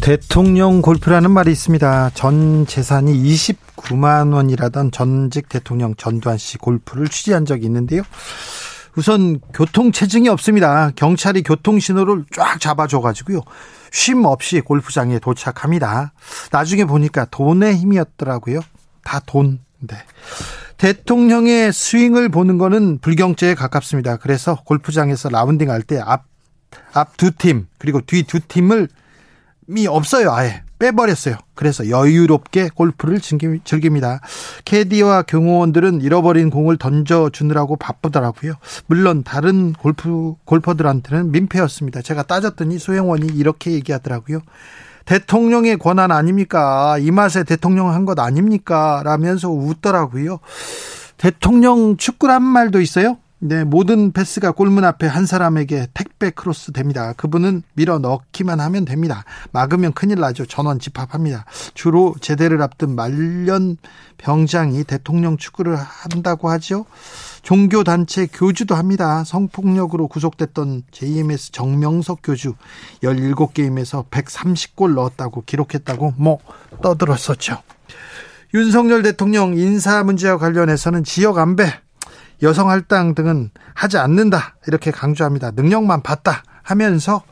대통령 골프라는 말이 있습니다. 전 재산이 29만 원이라던 전직 대통령 전두환 씨 골프를 취재한 적이 있는데요. 우선 교통체증이 없습니다. 경찰이 교통신호를 쫙 잡아줘가지고요, 쉼 없이 골프장에 도착합니다. 나중에 보니까 돈의 힘이었더라고요. 다 돈. 네. 대통령의 스윙을 보는 거는 불경죄에 가깝습니다. 그래서 골프장에서 라운딩 할 때 앞 두 팀 그리고 뒤 두 팀을 미 없어요. 아예 빼버렸어요. 그래서 여유롭게 골프를 즐깁니다. 캐디와 경호원들은 잃어버린 공을 던져주느라고 바쁘더라고요. 물론 다른 골퍼들한테는 민폐였습니다. 제가 따졌더니 소영원이 이렇게 얘기하더라고요. 대통령의 권한 아닙니까? 이 맛에 대통령 한 것 아닙니까? 라면서 웃더라고요. 대통령 축구란 말도 있어요. 네, 모든 패스가 골문 앞에 한 사람에게 택배 크로스 됩니다. 그분은 밀어 넣기만 하면 됩니다. 막으면 큰일 나죠. 전원 집합합니다. 주로 제대를 앞둔 말년 병장이 대통령 축구를 한다고 하죠. 종교단체 교주도 합니다. 성폭력으로 구속됐던 JMS 정명석 교주 17게임에서 130골 넣었다고 기록했다고 뭐 떠들었었죠. 윤석열 대통령 인사 문제와 관련해서는 지역 안배, 여성 할당 등은 하지 않는다, 이렇게 강조합니다. 능력만 봤다 하면서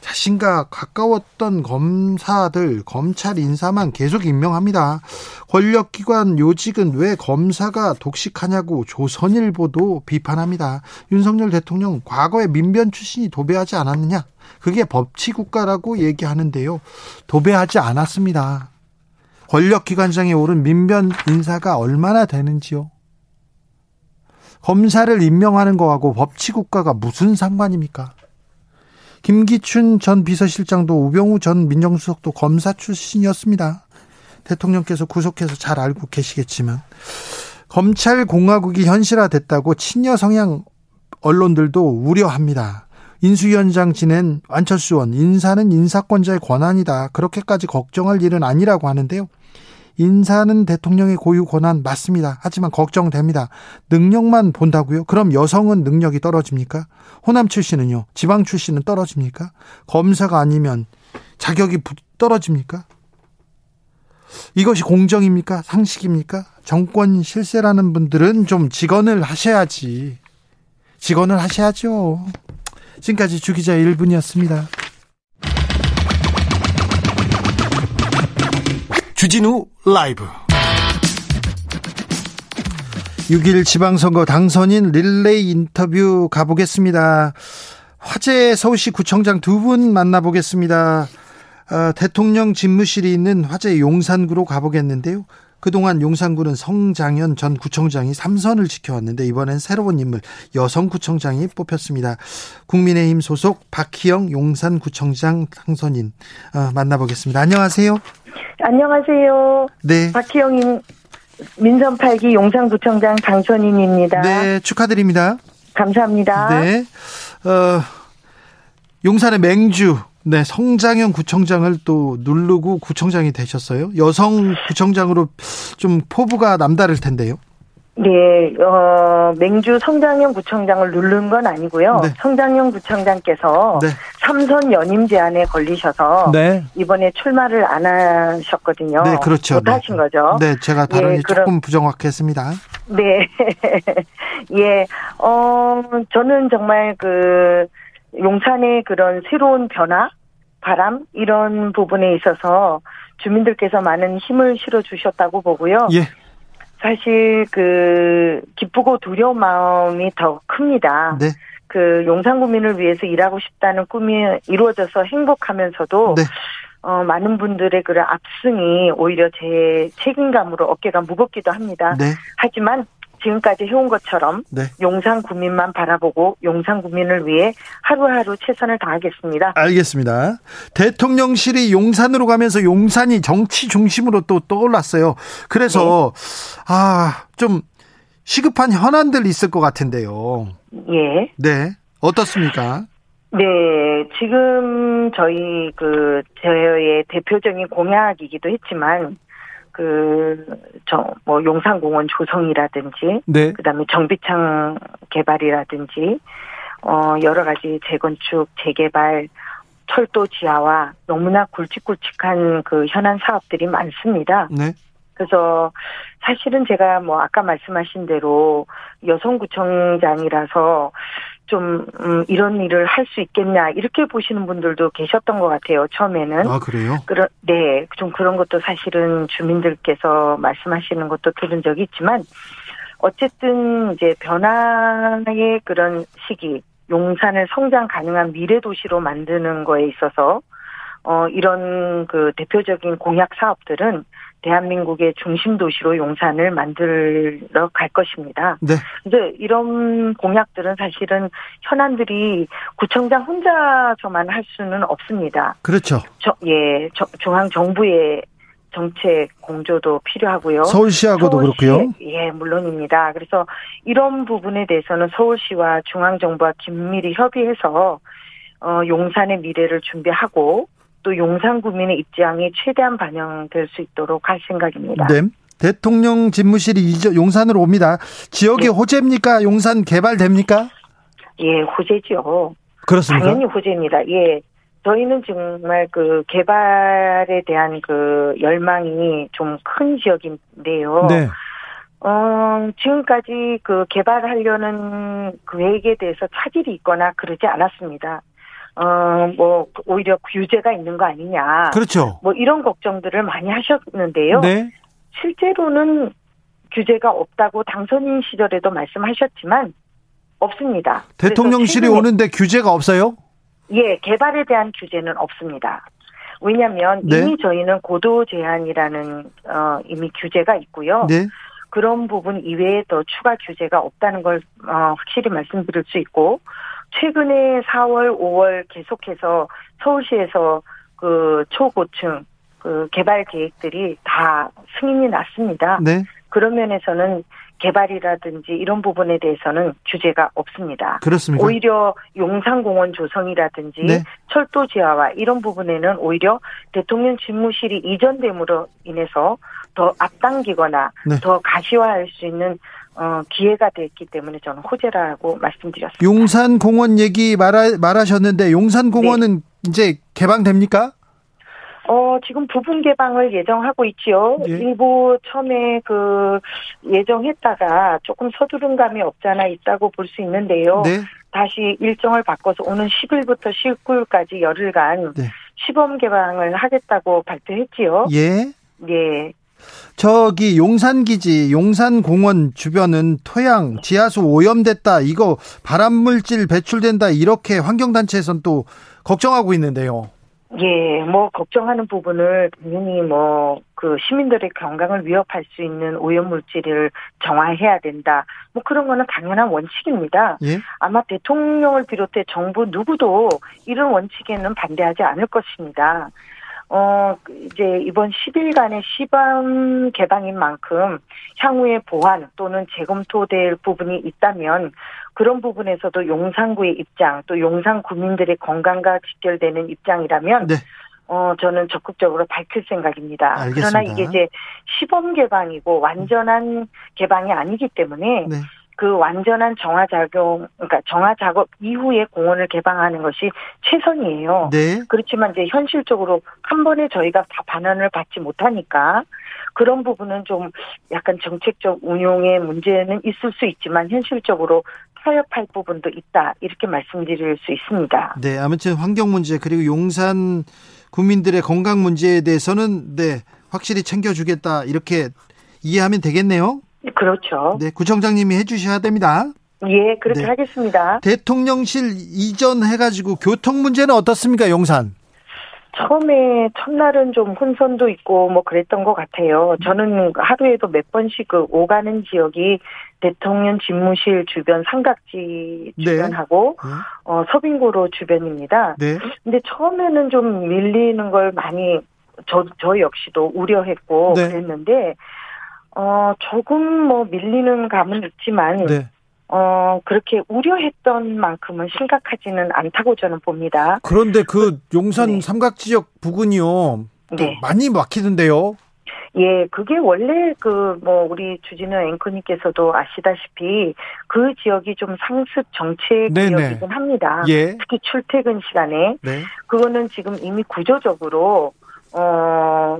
자신과 가까웠던 검사들, 검찰 인사만 계속 임명합니다. 권력기관 요직은 왜 검사가 독식하냐고 조선일보도 비판합니다. 윤석열 대통령 과거에 민변 출신이 도배하지 않았느냐, 그게 법치국가라고 얘기하는데요. 도배하지 않았습니다. 권력기관장에 오른 민변 인사가 얼마나 되는지요. 검사를 임명하는 거하고 법치국가가 무슨 상관입니까? 김기춘 전 비서실장도 우병우 전 민정수석도 검사 출신이었습니다. 대통령께서 구속해서 잘 알고 계시겠지만, 검찰공화국이 현실화됐다고 친여 성향 언론들도 우려합니다. 인수위원장 지낸 안철수 의원, 인사는 인사권자의 권한이다, 그렇게까지 걱정할 일은 아니라고 하는데요. 인사는 대통령의 고유 권한 맞습니다. 하지만 걱정됩니다. 능력만 본다고요? 그럼 여성은 능력이 떨어집니까? 호남 출신은요? 지방 출신은 떨어집니까? 검사가 아니면 자격이 떨어집니까? 이것이 공정입니까? 상식입니까? 정권 실세라는 분들은 좀 직언을 하셔야지. 직언을 하셔야죠. 지금까지 주기자 1분이었습니다. 주진우 라이브. 6.1 지방선거 당선인 릴레이 인터뷰 가보겠습니다. 화제 서울시 구청장 두 분 만나보겠습니다. 대통령 집무실이 있는 화제 용산구로 가보겠는데요. 그동안 용산구는 성장현 전 구청장이 3선을 지켜왔는데, 이번엔 새로운 인물 여성 구청장이 뽑혔습니다. 국민의힘 소속 박희영 용산구청장 당선인 만나보겠습니다. 안녕하세요. 안녕하세요. 네, 박희영 민선 8기 용산구청장 당선인입니다. 네, 축하드립니다. 감사합니다. 네, 용산의 맹주. 네, 성장현 구청장을 또 누르고 구청장이 되셨어요. 여성 구청장으로 좀 포부가 남다를 텐데요. 네, 맹주 성장현 구청장을 누른 건 아니고요. 네. 성장현 구청장께서, 네, 3선 연임 제한에 걸리셔서, 네, 이번에 출마를 안 하셨거든요. 네, 그렇죠. 못 하신, 네, 거죠. 네, 제가 발언이, 예, 조금 부정확했습니다. 네. 예, 저는 정말 용산의 그런 새로운 변화, 바람, 이런 부분에 있어서 주민들께서 많은 힘을 실어주셨다고 보고요. 예. 사실 기쁘고 두려운 마음이 더 큽니다. 네. 용산 구민을 위해서 일하고 싶다는 꿈이 이루어져서 행복하면서도, 네, 많은 분들의 그런 압승이 오히려 제 책임감으로 어깨가 무겁기도 합니다. 네. 하지만 지금까지 해온 것처럼 네. 용산 국민만 바라보고 용산 국민을 위해 하루하루 최선을 다하겠습니다. 알겠습니다. 대통령실이 용산으로 가면서 용산이 정치 중심으로 또 떠올랐어요. 그래서 네. 좀 시급한 현안들 있을 것 같은데요. 예. 네. 어떻습니까? 네, 지금 저희 저의 대표적인 공약이기도 했지만 용산공원 조성이라든지, 네. 그다음에 정비창 개발이라든지, 여러 가지 재건축, 재개발, 철도 지하와 너무나 굵직굵직한 현안 사업들이 많습니다. 네. 그래서 사실은 제가 아까 말씀하신 대로 여성구청장이라서 좀 이런 일을 할 수 있겠냐 이렇게 보시는 분들도 계셨던 것 같아요. 처음에는. 아 그래요? 네. 좀 그런 것도 사실은 주민들께서 말씀하시는 것도 들은 적이 있지만 어쨌든 이제 변화의 그런 시기 용산을 성장 가능한 미래 도시로 만드는 거에 있어서 이런 대표적인 공약 사업들은 대한민국의 중심 도시로 용산을 만들러 갈 것입니다. 네. 근데 이런 공약들은 사실은 현안들이 구청장 혼자서만 할 수는 없습니다. 그렇죠. 중앙 정부의 정책 공조도 필요하고요. 서울시하고도 그렇고요. 예, 물론입니다. 그래서 이런 부분에 대해서는 서울시와 중앙 정부와 긴밀히 협의해서 용산의 미래를 준비하고 또 용산 국민의 입장이 최대한 반영될 수 있도록 할 생각입니다. 네. 대통령 집무실이 용산으로 옵니다. 지역이 네. 호재입니까? 용산 개발됩니까? 예, 호재죠. 그렇습니까? 당연히 호재입니다. 예. 저희는 정말 개발에 대한 열망이 좀 큰 지역인데요. 네. 지금까지 개발하려는 계획에 대해서 차질이 있거나 그러지 않았습니다. 오히려 규제가 있는 거 아니냐. 그렇죠. 이런 걱정들을 많이 하셨는데요. 네. 실제로는 규제가 없다고 당선인 시절에도 말씀하셨지만, 없습니다. 대통령실이 오는데 규제가 없어요? 예, 개발에 대한 규제는 없습니다. 왜냐면, 네. 이미 저희는 고도 제한이라는, 이미 규제가 있고요. 네. 그런 부분 이외에 더 추가 규제가 없다는 걸, 확실히 말씀드릴 수 있고, 최근에 4월, 5월 계속해서 서울시에서 초고층 개발 계획들이 다 승인이 났습니다. 네. 그런 면에서는 개발이라든지 이런 부분에 대해서는 규제가 없습니다. 그렇습니까? 오히려 용산공원 조성이라든지 네. 철도 지하와 이런 부분에는 오히려 대통령 집무실이 이전됨으로 인해서 더 앞당기거나 네. 더 가시화할 수 있는 기회가 됐기 때문에 저는 호재라고 말씀드렸습니다. 용산공원 얘기 말하셨는데 용산공원은 네. 이제 개방됩니까? 지금 부분 개방을 예정하고 있지요. 예. 일부 처음에 예정했다가 조금 서두른 감이 없잖아 있다고 볼 수 있는데요. 네. 다시 일정을 바꿔서 오는 10일부터 19일까지 열흘간 네. 시범 개방을 하겠다고 발표했지요. 예. 네. 저기 용산기지, 용산공원 주변은 토양, 지하수 오염됐다, 이거 발암물질 배출된다, 이렇게 환경단체에서는 또 걱정하고 있는데요. 예, 걱정하는 부분을 당연히 시민들의 건강을 위협할 수 있는 오염물질을 정화해야 된다. 그런 거는 당연한 원칙입니다. 예? 아마 대통령을 비롯해 정부 누구도 이런 원칙에는 반대하지 않을 것입니다. 이제 이번 10일간의 시범 개방인 만큼 향후에 보완 또는 재검토될 부분이 있다면 그런 부분에서도 용산구의 입장 또 용산 국민들의 건강과 직결되는 입장이라면 네. 저는 적극적으로 밝힐 생각입니다. 알겠습니다. 그러나 이게 이제 시범 개방이고 완전한 개방이 아니기 때문에 네. 완전한 정화 작업 이후에 공원을 개방하는 것이 최선이에요. 네. 그렇지만 이제 현실적으로 한 번에 저희가 다 반환을 받지 못하니까 그런 부분은 좀 약간 정책적 운용의 문제는 있을 수 있지만 현실적으로 타협할 부분도 있다. 이렇게 말씀드릴 수 있습니다. 네. 아무튼 환경 문제 그리고 용산 국민들의 건강 문제에 대해서는 네, 확실히 챙겨주겠다. 이렇게 이해하면 되겠네요. 그렇죠. 네, 구청장님이 해주셔야 됩니다. 예, 그렇게 네. 하겠습니다. 대통령실 이전해가지고 교통 문제는 어떻습니까, 용산? 처음에 첫날은 좀 혼선도 있고 뭐 그랬던 것 같아요. 저는 하루에도 몇 번씩 그 오가는 지역이 대통령 집무실 주변 삼각지 주변하고 네. 서빙고로 주변입니다. 네. 근데 처음에는 좀 밀리는 걸 많이 저 역시도 우려했고 네. 그랬는데 조금 뭐 밀리는 감은 있지만 네. 그렇게 우려했던 만큼은 심각하지는 않다고 저는 봅니다. 그런데 그 용산 네. 삼각지역 부근이요. 네. 많이 막히던데요. 예, 그게 원래 그 뭐 우리 주진우 앵커님께서도 아시다시피 그 지역이 좀 상습 정체 지역이긴 합니다. 예. 특히 출퇴근 시간에. 네. 그거는 지금 이미 구조적으로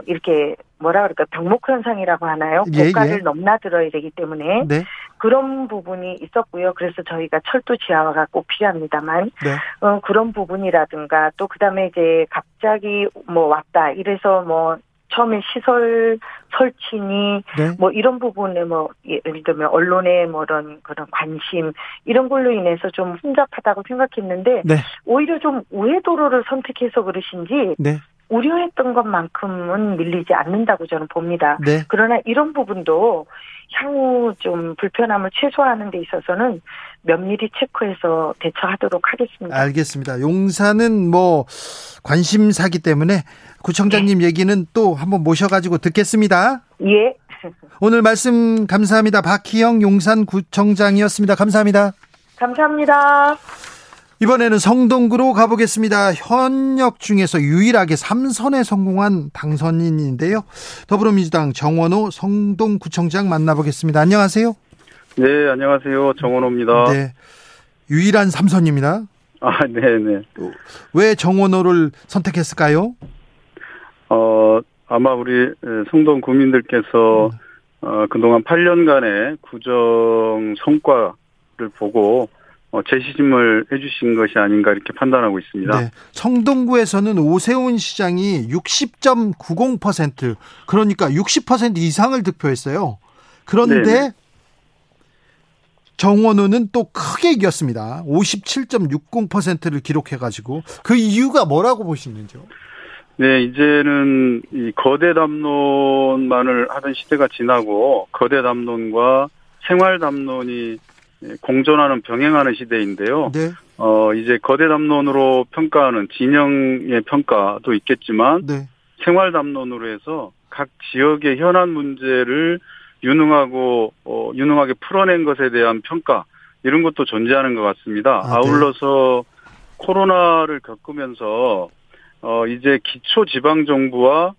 이렇게 뭐라 그럴까 병목 현상이라고 하나요? 고가를 넘나들어야 되기 때문에 네. 그런 부분이 있었고요. 그래서 저희가 철도 지하화가 꼭 필요합니다만 네. 그런 부분이라든가 또 그다음에 이제 갑자기 뭐 왔다 이래서 뭐 처음에 시설 설치니 네. 뭐 이런 부분에 뭐 예를 들면 언론의 뭐 그런 관심 이런 걸로 인해서 좀 혼잡하다고 생각했는데 네. 오히려 좀 우회 도로를 선택해서 그러신지. 네. 우려했던 것만큼은 밀리지 않는다고 저는 봅니다. 네. 그러나 이런 부분도 향후 좀 불편함을 최소화하는 데 있어서는 면밀히 체크해서 대처하도록 하겠습니다. 알겠습니다. 용산은 뭐 관심사기 때문에 구청장님 네. 얘기는 또 한번 모셔가지고 듣겠습니다. 예. 오늘 말씀 감사합니다. 박희영 용산구청장이었습니다. 감사합니다. 감사합니다. 이번에는 성동구로 가보겠습니다. 현역 중에서 유일하게 3선에 성공한 당선인인데요. 더불어민주당 정원호 성동구청장 만나보겠습니다. 안녕하세요. 네, 안녕하세요. 정원호입니다. 네, 유일한 3선입니다. 아, 네네. 왜 정원호를 선택했을까요? 아마 우리 성동 구민들께서 그동안 8년간의 구정 성과를 보고 재시심을 해주신 것이 아닌가 이렇게 판단하고 있습니다. 네. 성동구에서는 오세훈 시장이 60.90% 그러니까 60% 이상을 득표했어요. 그런데 네네. 정원호는 또 크게 이겼습니다. 57.60%를 기록해가지고 그 이유가 뭐라고 보시는지요? 네, 이제는 이 거대 담론만을 하던 시대가 지나고 거대 담론과 생활 담론이 공존하는 병행하는 시대인데요. 네. 이제 거대 담론으로 평가하는 진영의 평가도 있겠지만 네. 생활 담론으로 해서 각 지역의 현안 문제를 유능하게 풀어낸 것에 대한 평가 이런 것도 존재하는 것 같습니다. 아, 네. 아울러서 코로나를 겪으면서 이제 기초 지방 정부와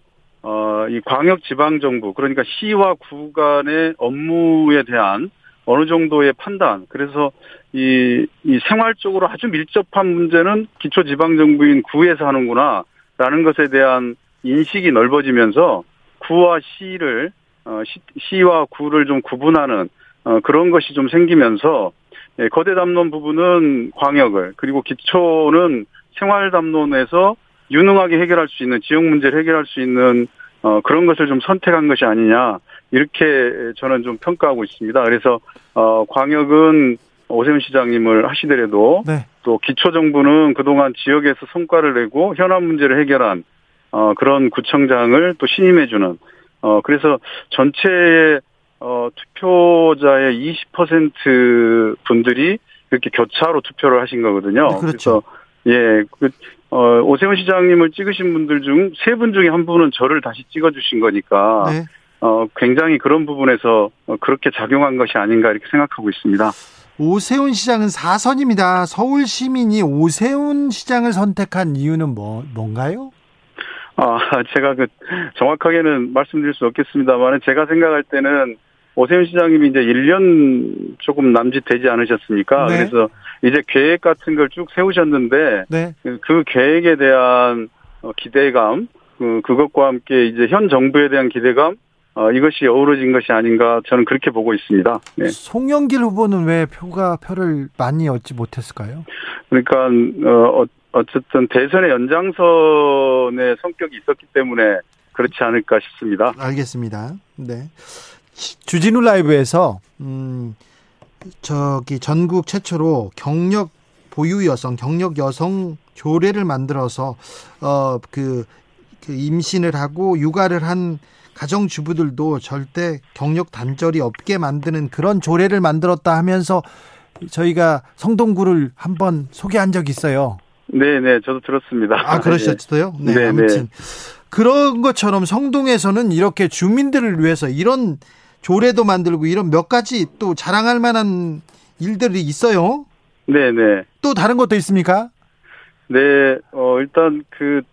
이 광역 지방 정부 그러니까 시와 구 간의 업무에 대한 어느 정도의 판단, 그래서 이 생활 쪽으로 아주 밀접한 문제는 기초지방정부인 구에서 하는구나, 라는 것에 대한 인식이 넓어지면서 구와 시를, 시와 구를 좀 구분하는 그런 것이 좀 생기면서 거대 담론 부분은 광역을, 그리고 기초는 생활 담론에서 유능하게 해결할 수 있는, 지역 문제를 해결할 수 있는 그런 것을 좀 선택한 것이 아니냐 이렇게 저는 좀 평가하고 있습니다. 그래서 광역은 오세훈 시장님을 하시더라도 네. 또 기초정부는 그동안 지역에서 성과를 내고 현안 문제를 해결한 그런 구청장을 또 신임해 주는 그래서 전체의 투표자의 20% 분들이 이렇게 교차로 투표를 하신 거거든요. 네, 그렇죠. 그래서 예, 오세훈 시장님을 찍으신 분들 중 3분 중에 한 분은 저를 다시 찍어주신 거니까 네. 굉장히 그런 부분에서 그렇게 작용한 것이 아닌가 이렇게 생각하고 있습니다. 오세훈 시장은 4선입니다. 서울 시민이 오세훈 시장을 선택한 이유는 뭔가요? 제가 정확하게는 말씀드릴 수 없겠습니다만 제가 생각할 때는 오세훈 시장님이 이제 1년 조금 남짓 되지 않으셨습니까? 네. 그래서 이제 계획 같은 걸 쭉 세우셨는데 네. 그 계획에 대한 기대감, 그것과 함께 이제 현 정부에 대한 기대감 이것이 어우러진 것이 아닌가 저는 그렇게 보고 있습니다. 네. 송영길 후보는 왜 표를 많이 얻지 못했을까요? 그러니까 어쨌든 대선의 연장선의 성격이 있었기 때문에 그렇지 않을까 싶습니다. 알겠습니다. 네. 주진우 라이브에서 전국 최초로 경력 여성 조례를 만들어서 임신을 하고 육아를 한 가정주부들도 절대 경력 단절이 없게 만드는 그런 조례를 만들었다 하면서 저희가 성동구를 한번 소개한 적이 있어요. 네네, 저도 들었습니다. 아, 그러셨어요? 네, 네네. 아무튼 그런 것처럼 성동에서는 이렇게 주민들을 위해서 이런 조례도 만들고 이런 몇 가지 또 자랑할 만한 일들이 있어요. 네네. 또 다른 것도 있습니까? 네, 일단 그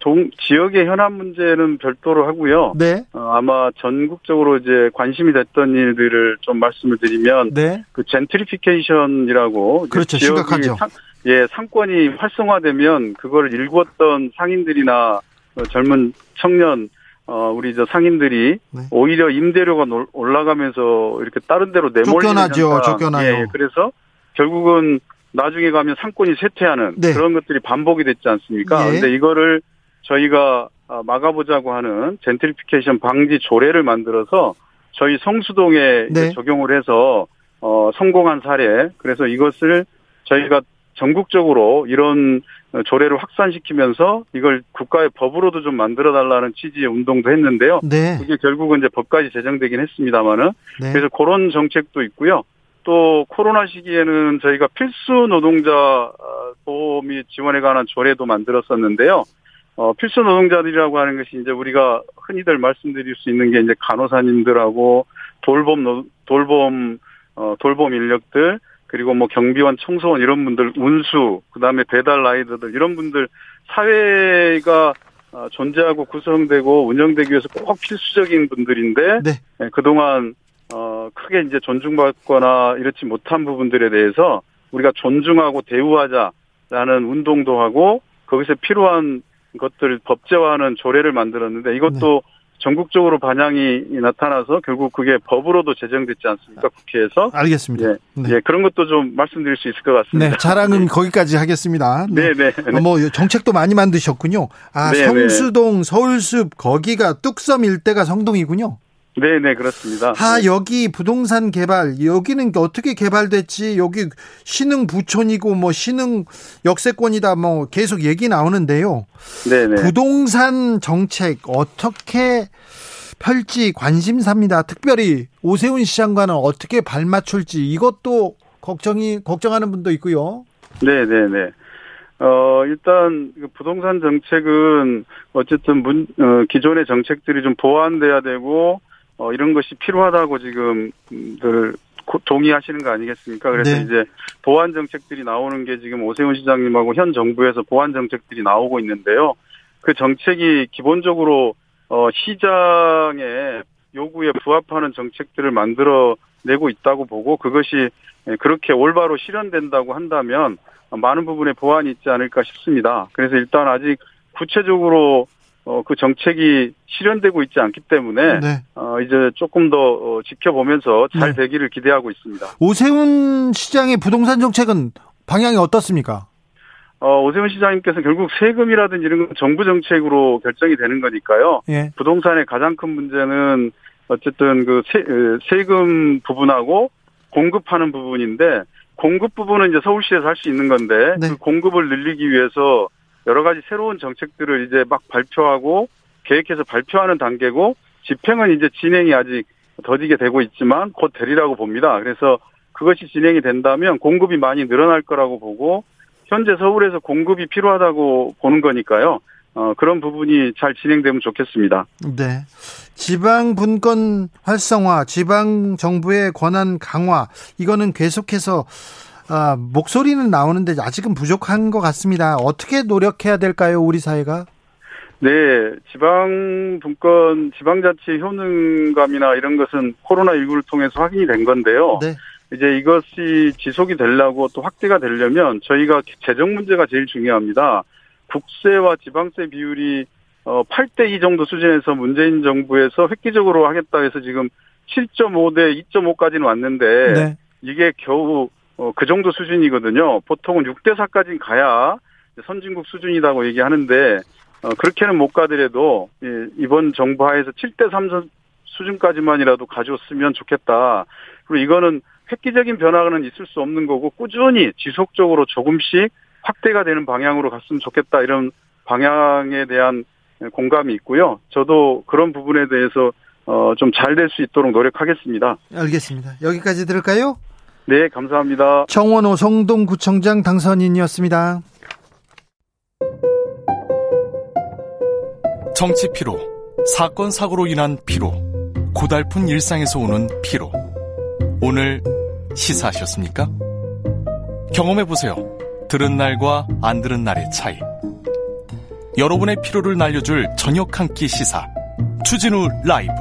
지역의 현안 문제는 별도로 하고요. 네. 아마 전국적으로 이제 관심이 됐던 일들을 좀 말씀을 드리면, 네. 그 젠트리피케이션이라고, 그렇죠, 심각하죠. 예, 상권이 활성화되면 그걸 일구었던 상인들이나 젊은 청년, 우리 저 상인들이, 네. 오히려 임대료가 올라가면서 이렇게 다른 데로 내몰리는 현상. 쫓겨나요. 예, 그래서 결국은 나중에 가면 상권이 쇠퇴하는, 네. 그런 것들이 반복이 됐지 않습니까? 그런데, 네. 이거를 저희가 막아보자고 하는 젠트리피케이션 방지 조례를 만들어서 저희 성수동에, 네. 적용을 해서 성공한 사례. 그래서 이것을 저희가 전국적으로 이런 조례를 확산시키면서 이걸 국가의 법으로도 좀 만들어달라는 취지의 운동도 했는데요. 네. 그게 결국은 이제 법까지 제정되긴 했습니다만은, 네. 그래서 그런 정책도 있고요. 또 코로나 시기에는 저희가 필수 노동자 보험이 지원에 관한 조례도 만들었었는데요. 필수 노동자들이라고 하는 것이 이제 우리가 흔히들 말씀드릴 수 있는 게 이제 간호사님들하고 돌봄 인력들, 그리고 뭐 경비원, 청소원 이런 분들, 운수, 그다음에 배달 라이더들 이런 분들, 사회가 존재하고 구성되고 운영되기 위해서 꼭 필수적인 분들인데, 네. 그동안 크게 이제 존중받거나 이렇지 못한 부분들에 대해서 우리가 존중하고 대우하자라는 운동도 하고, 거기서 필요한 것들을 법제화하는 조례를 만들었는데, 이것도, 네. 전국적으로 반향이 나타나서 결국 그게 법으로도 제정됐지 않습니까? 국회에서. 알겠습니다. 예, 네. 예, 그런 것도 좀 말씀드릴 수 있을 것 같습니다. 네, 자랑은, 네. 거기까지 하겠습니다. 네, 네. 뭐 정책도 많이 만드셨군요. 아, 네네. 성수동, 서울숲 거기가 뚝섬 일대가 성동이군요. 네네, 그렇습니다. 아, 여기 부동산 개발, 여기는 어떻게 개발됐지, 여기 신흥 부촌이고 뭐 신흥 역세권이다 뭐 계속 얘기 나오는데요. 네네. 부동산 정책 어떻게 펼지 관심사입니다. 특별히 오세훈 시장과는 어떻게 발맞출지 이것도 걱정하는 분도 있고요. 네네네. 일단, 부동산 정책은 어쨌든 기존의 정책들이 좀 보완돼야 되고, 이런 것이 필요하다고 지금들 동의하시는 거 아니겠습니까? 그래서, 네. 이제 보완 정책들이 나오는 게 지금 오세훈 시장님하고 현 정부에서 보완 정책들이 나오고 있는데요. 그 정책이 기본적으로 시장의 요구에 부합하는 정책들을 만들어내고 있다고 보고, 그것이 그렇게 올바로 실현된다고 한다면 많은 부분에 보완이 있지 않을까 싶습니다. 그래서 일단 아직 구체적으로 그 정책이 실현되고 있지 않기 때문에, 네. 이제 조금 더 지켜보면서 잘, 네. 되기를 기대하고 있습니다. 오세훈 시장의 부동산 정책은 방향이 어떻습니까? 오세훈 시장님께서 결국 세금이라든지 이런 건 정부 정책으로 결정이 되는 거니까요. 예. 부동산의 가장 큰 문제는 어쨌든 그 세금 부분하고 공급하는 부분인데, 공급 부분은 이제 서울시에서 할 수 있는 건데, 네. 그 공급을 늘리기 위해서 여러 가지 새로운 정책들을 이제 막 발표하고 계획해서 발표하는 단계고, 집행은 이제 진행이 아직 더디게 되고 있지만 곧 되리라고 봅니다. 그래서 그것이 진행이 된다면 공급이 많이 늘어날 거라고 보고, 현재 서울에서 공급이 필요하다고 보는 거니까요. 그런 부분이 잘 진행되면 좋겠습니다. 네. 지방 분권 활성화, 지방 정부의 권한 강화, 이거는 계속해서 목소리는 나오는데 아직은 부족한 것 같습니다. 어떻게 노력해야 될까요, 우리 사회가? 네, 지방 분권, 지방자치 효능감이나 이런 것은 코로나19를 통해서 확인이 된 건데요. 네. 이제 이것이 지속이 되려고 또 확대가 되려면 저희가 재정 문제가 제일 중요합니다. 국세와 지방세 비율이 8대2 정도 수준에서 문재인 정부에서 획기적으로 하겠다 해서 지금 7.5대 2.5까지는 왔는데, 네. 이게 겨우 그 정도 수준이거든요. 보통은 6대4까지는 가야 선진국 수준이라고 얘기하는데, 그렇게는 못 가더라도 이번 정부 하에서 7대3 수준까지만이라도 가져왔으면 좋겠다. 그리고 이거는 획기적인 변화는 있을 수 없는 거고, 꾸준히 지속적으로 조금씩 확대가 되는 방향으로 갔으면 좋겠다, 이런 방향에 대한 공감이 있고요. 저도 그런 부분에 대해서 좀 잘 될 수 있도록 노력하겠습니다. 알겠습니다. 여기까지 들을까요? 네, 감사합니다. 정원호 성동구청장 당선인이었습니다. 정치 피로, 사건 사고로 인한 피로, 고달픈 일상에서 오는 피로. 오늘 시사하셨습니까? 경험해보세요. 들은 날과 안 들은 날의 차이. 여러분의 피로를 날려줄 저녁 한 끼 시사. 주진우 라이브.